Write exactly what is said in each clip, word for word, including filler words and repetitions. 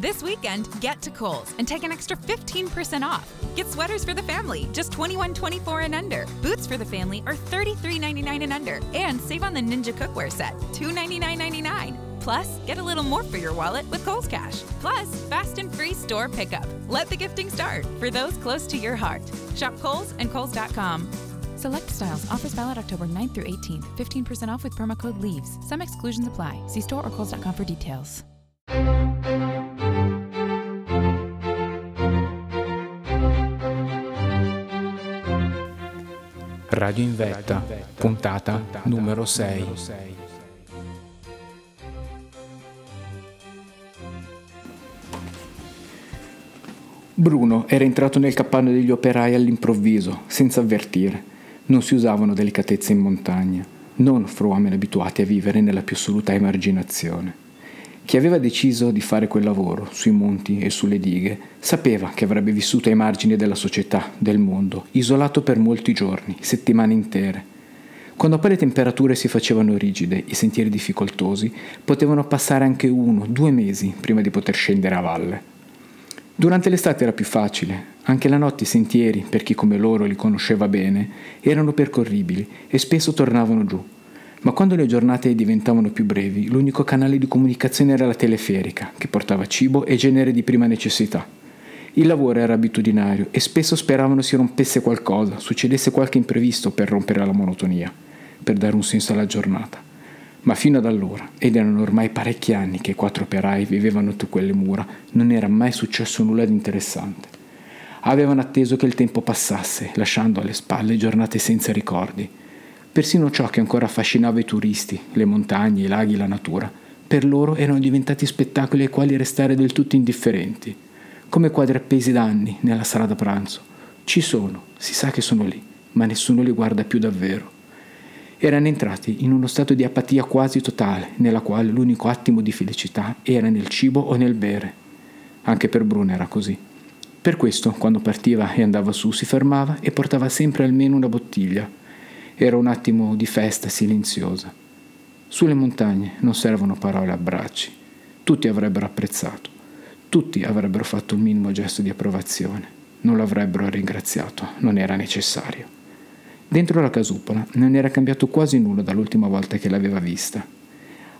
This weekend, get to Kohl's and take an extra fifteen percent off. Get sweaters for the family, just twenty-one twenty-four and under. Boots for the family are thirty-three ninety-nine and under. And save on the Ninja cookware set, two ninety-nine ninety-nine. Plus, get a little more for your wallet with Kohl's Cash. Plus, fast and free store pickup. Let the gifting start for those close to your heart. Shop Kohl's and Kohl's dot com. Select styles. Offers valid October ninth through eighteenth. fifteen percent off with promo code LEAVES. Some exclusions apply. See store or Kohl's dot com for details. Radio in Vetta, puntata numero sei. Bruno era entrato nel capanno degli operai all'improvviso, senza avvertire. Non si usavano delicatezze in montagna, non fra uomini abituati a vivere nella più assoluta emarginazione. Chi aveva deciso di fare quel lavoro sui monti e sulle dighe sapeva che avrebbe vissuto ai margini della società, del mondo, isolato per molti giorni, settimane intere. Quando poi le temperature si facevano rigide, i sentieri difficoltosi, potevano passare anche uno, due mesi prima di poter scendere a valle. Durante l'estate era più facile, anche la notte i sentieri, per chi come loro li conosceva bene, erano percorribili e spesso tornavano giù. Ma quando le giornate diventavano più brevi, l'unico canale di comunicazione era la teleferica, che portava cibo e genere di prima necessità. Il lavoro era abitudinario e spesso speravano si rompesse qualcosa, succedesse qualche imprevisto per rompere la monotonia, per dare un senso alla giornata. Ma fino ad allora, ed erano ormai parecchi anni che i quattro operai vivevano su quelle mura, non era mai successo nulla di interessante. Avevano atteso che il tempo passasse, lasciando alle spalle giornate senza ricordi. Persino ciò che ancora affascinava i turisti, le montagne, i laghi, la natura, per loro erano diventati spettacoli ai quali restare del tutto indifferenti, come quadri appesi da anni nella sala da pranzo. Ci sono, si sa che sono lì, ma nessuno li guarda più davvero. Erano entrati in uno stato di apatia quasi totale, nella quale l'unico attimo di felicità era nel cibo o nel bere. Anche per Bruno era così. Per questo, quando partiva e andava su, si fermava e portava sempre almeno una bottiglia. Era un attimo di festa silenziosa. Sulle montagne non servono parole e abbracci. Tutti avrebbero apprezzato. Tutti avrebbero fatto un minimo gesto di approvazione. Non l'avrebbero ringraziato, non era necessario. Dentro la casupola non era cambiato quasi nulla dall'ultima volta che l'aveva vista.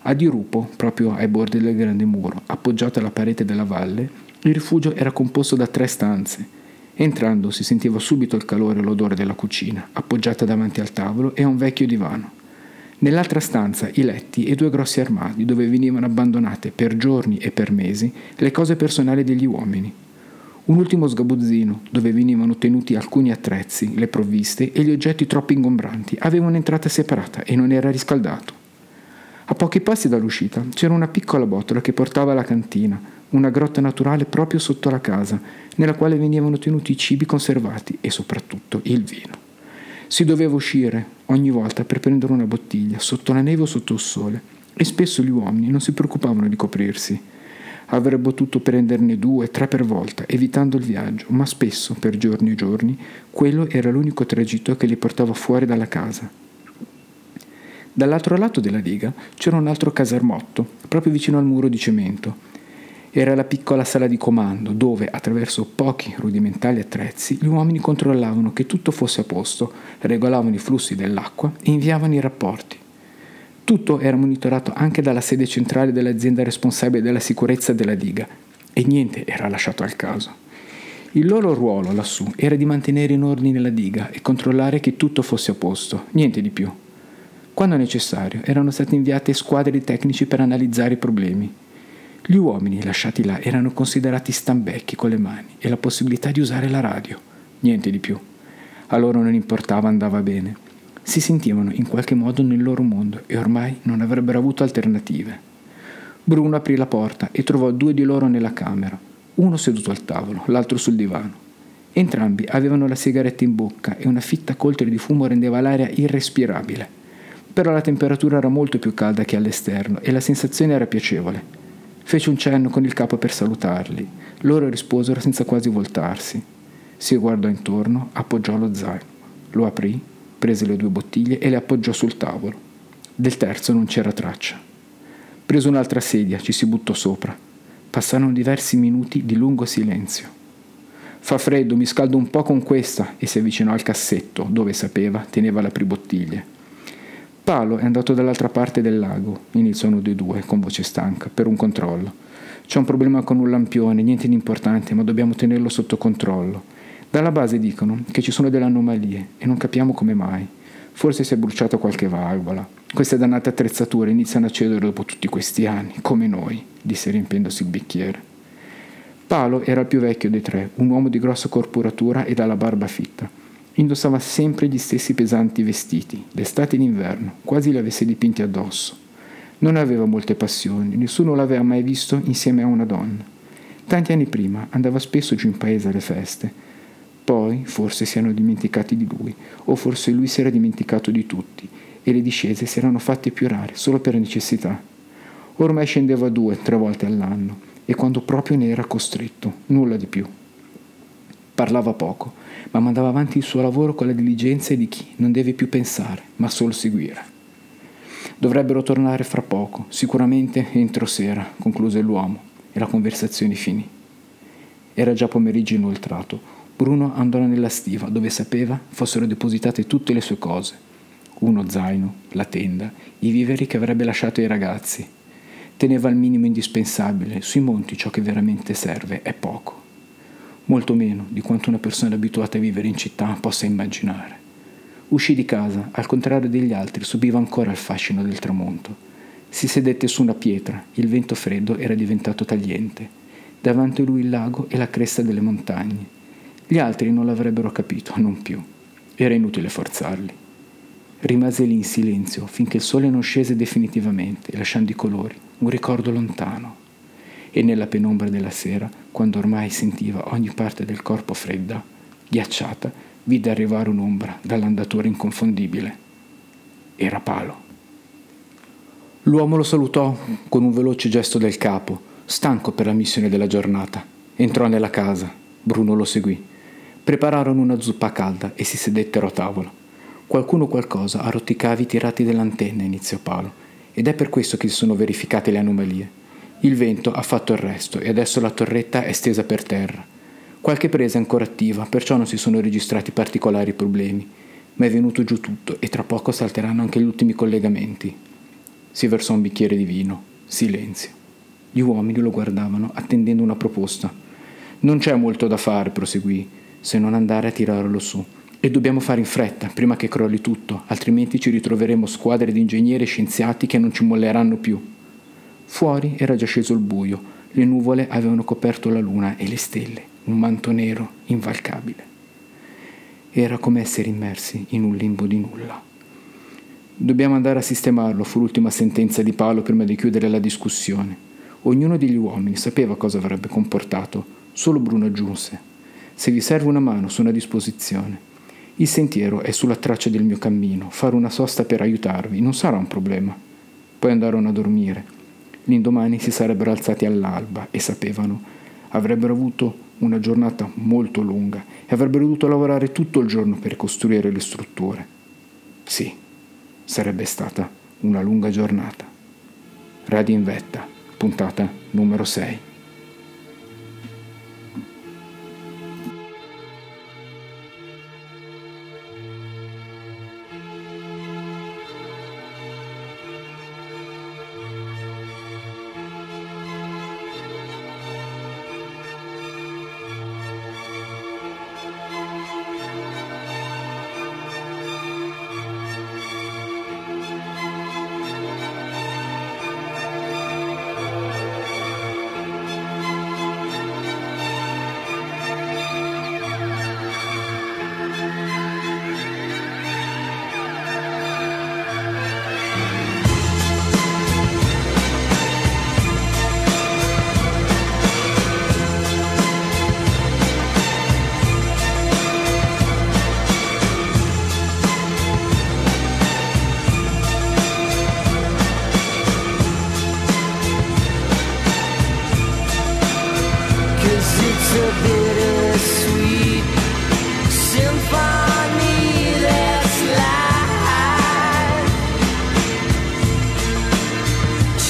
A dirupo, proprio ai bordi del grande muro, appoggiato alla parete della valle, il rifugio era composto da tre stanze. Entrando si sentiva subito il calore e l'odore della cucina, appoggiata davanti al tavolo e a un vecchio divano. Nell'altra stanza i letti e due grossi armadi dove venivano abbandonate per giorni e per mesi le cose personali degli uomini. Un ultimo sgabuzzino dove venivano tenuti alcuni attrezzi, le provviste e gli oggetti troppo ingombranti aveva un'entrata separata e non era riscaldato. A pochi passi dall'uscita c'era una piccola botola che portava alla cantina, una grotta naturale proprio sotto la casa, nella quale venivano tenuti i cibi conservati e soprattutto il vino. Si doveva uscire ogni volta per prendere una bottiglia, sotto la neve o sotto il sole, e spesso gli uomini non si preoccupavano di coprirsi. Avrebbe potuto prenderne due, tre per volta, evitando il viaggio, ma spesso, per giorni e giorni, quello era l'unico tragitto che li portava fuori dalla casa. Dall'altro lato della diga c'era un altro casermotto, proprio vicino al muro di cemento. Era la piccola sala di comando dove, attraverso pochi rudimentali attrezzi, gli uomini controllavano che tutto fosse a posto, regolavano i flussi dell'acqua e inviavano i rapporti. Tutto era monitorato anche dalla sede centrale dell'azienda responsabile della sicurezza della diga e niente era lasciato al caso. Il loro ruolo lassù era di mantenere in ordine la diga e controllare che tutto fosse a posto, niente di più. Quando necessario, erano state inviate squadre di tecnici per analizzare i problemi. Gli uomini lasciati là erano considerati stambecchi con le mani e la possibilità di usare la radio, niente di più. A loro non importava, andava bene. Si sentivano in qualche modo nel loro mondo e ormai non avrebbero avuto alternative. Bruno aprì la porta e trovò due di loro nella camera, uno seduto al tavolo, l'altro sul divano. Entrambi avevano la sigaretta in bocca e una fitta coltre di fumo rendeva l'aria irrespirabile. Però la temperatura era molto più calda che all'esterno e la sensazione era piacevole. Fece un cenno con il capo per salutarli. Loro risposero senza quasi voltarsi. Si guardò intorno, appoggiò lo zaino, lo aprì, prese le due bottiglie e le appoggiò sul tavolo. Del terzo non c'era traccia. Preso un'altra sedia, ci si buttò sopra. Passarono diversi minuti di lungo silenzio. «Fa freddo, mi scaldo un po' con questa», e si avvicinò al cassetto, dove, sapeva, teneva la pribottiglie. Paolo è andato dall'altra parte del lago, iniziò uno dei due, con voce stanca, per un controllo. «C'è un problema con un lampione, niente di importante, ma dobbiamo tenerlo sotto controllo. Dalla base dicono che ci sono delle anomalie e non capiamo come mai. Forse si è bruciata qualche valvola. Queste dannate attrezzature iniziano a cedere dopo tutti questi anni, come noi», disse riempiendosi il bicchiere. Paolo era il più vecchio dei tre, un uomo di grossa corporatura e dalla barba fitta. Indossava sempre gli stessi pesanti vestiti, d'estate e d'inverno, quasi li avesse dipinti addosso. Non aveva molte passioni, nessuno l'aveva mai visto insieme a una donna. Tanti anni prima andava spesso giù in paese alle feste. Poi forse si erano dimenticati di lui, o forse lui si era dimenticato di tutti, e le discese si erano fatte più rare, solo per necessità. Ormai scendeva due, tre volte all'anno, e quando proprio ne era costretto, nulla di più. Parlava poco, ma mandava avanti il suo lavoro con la diligenza di chi non deve più pensare, ma solo seguire. Dovrebbero tornare fra poco, sicuramente entro sera, concluse l'uomo, e la conversazione finì. Era già pomeriggio inoltrato. Bruno andò nella stiva, dove sapeva fossero depositate tutte le sue cose: uno zaino, la tenda, i viveri che avrebbe lasciato ai ragazzi. Teneva il minimo indispensabile, sui monti ciò che veramente serve è poco, molto meno di quanto una persona abituata a vivere in città possa immaginare. Uscì di casa, al contrario degli altri subiva ancora il fascino del tramonto. Si sedette su una pietra, il vento freddo era diventato tagliente, davanti a lui il lago e la cresta delle montagne. Gli altri non l'avrebbero capito, non più. Era inutile forzarli. Rimase lì in silenzio finché il sole non scese definitivamente, lasciando i colori, un ricordo lontano. E nella penombra della sera, quando ormai sentiva ogni parte del corpo fredda, ghiacciata, vide arrivare un'ombra dall'andatura inconfondibile. Era Paolo. L'uomo lo salutò con un veloce gesto del capo, stanco per la missione della giornata. Entrò nella casa. Bruno lo seguì. Prepararono una zuppa calda e si sedettero a tavola. «Qualcuno qualcosa arroticava i tirati dell'antenna», iniziò Paolo, «ed è per questo che si sono verificate le anomalie. Il vento ha fatto il resto e adesso la torretta è stesa per terra. Qualche presa è ancora attiva, perciò non si sono registrati particolari problemi, ma è venuto giù tutto e tra poco salteranno anche gli ultimi collegamenti». Si versò un bicchiere di vino. Silenzio. Gli uomini lo guardavano attendendo una proposta. «Non c'è molto da fare», proseguì, «se non andare a tirarlo su. E dobbiamo fare in fretta, prima che crolli tutto, altrimenti ci ritroveremo squadre di ingegneri e scienziati che non ci molleranno più». Fuori era già sceso il buio, le nuvole avevano coperto la luna e le stelle, un manto nero invalcabile. Era come essere immersi in un limbo di nulla. «Dobbiamo andare a sistemarlo», fu l'ultima sentenza di Paolo prima di chiudere la discussione. Ognuno degli uomini sapeva cosa avrebbe comportato, solo Bruno aggiunse: «Se vi serve una mano, sono a disposizione. Il sentiero è sulla traccia del mio cammino. Fare una sosta per aiutarvi non sarà un problema». Poi andarono a dormire. L'indomani si sarebbero alzati all'alba e sapevano avrebbero avuto una giornata molto lunga e avrebbero dovuto lavorare tutto il giorno per costruire le strutture. Sì, sarebbe stata una lunga giornata. Radio in Vetta, puntata numero sei.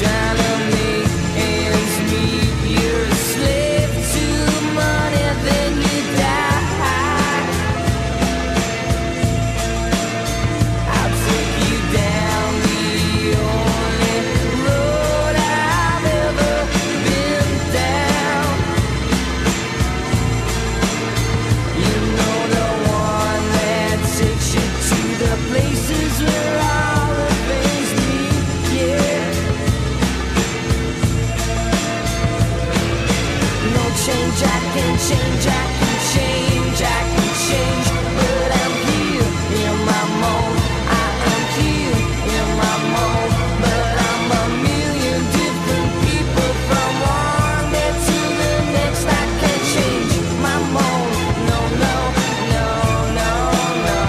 Trying to make ends meet, you change, I can change, I can change, I can change, but I'm here in my mold, I am here in my mold, but I'm a million different people from one day to the next. I can change my mold, no, no, no, no, no.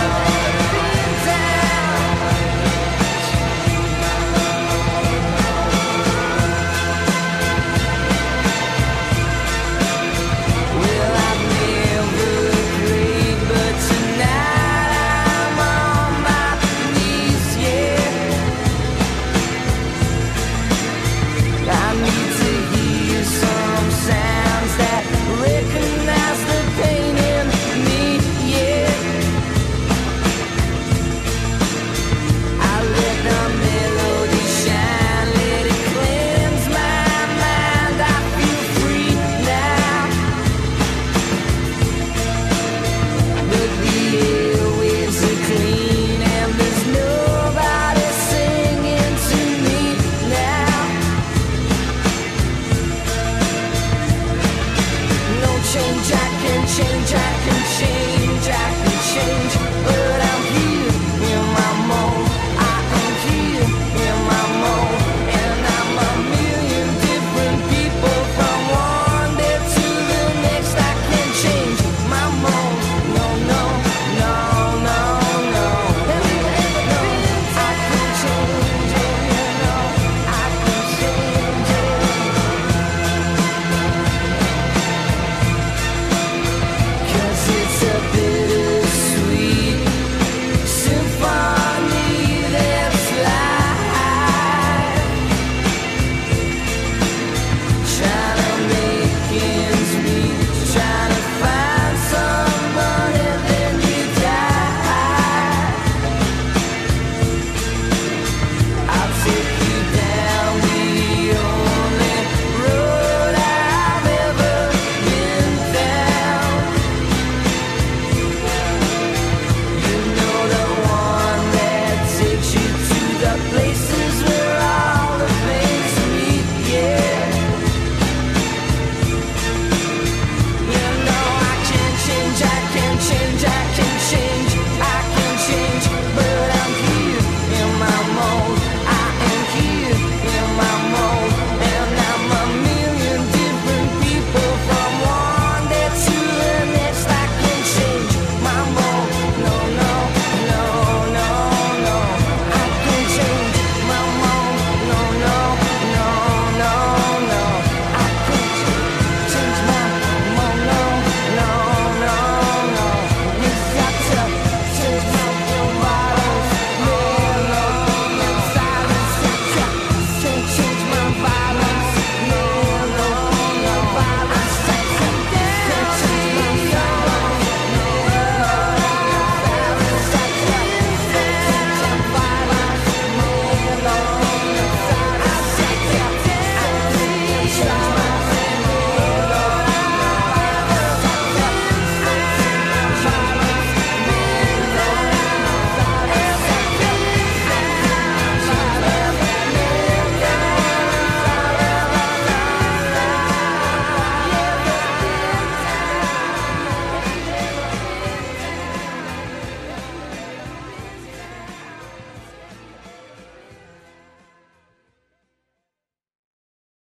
Everything's out. Well, I never prayed, but tonight I'm on my knees, yeah. I need to hear some sounds that recognize the pain in me, yeah. I let the melody shine, let it cleanse my mind, I feel free now. But the airwaves are clean and there's nobody singing to me now. No change, I can change, I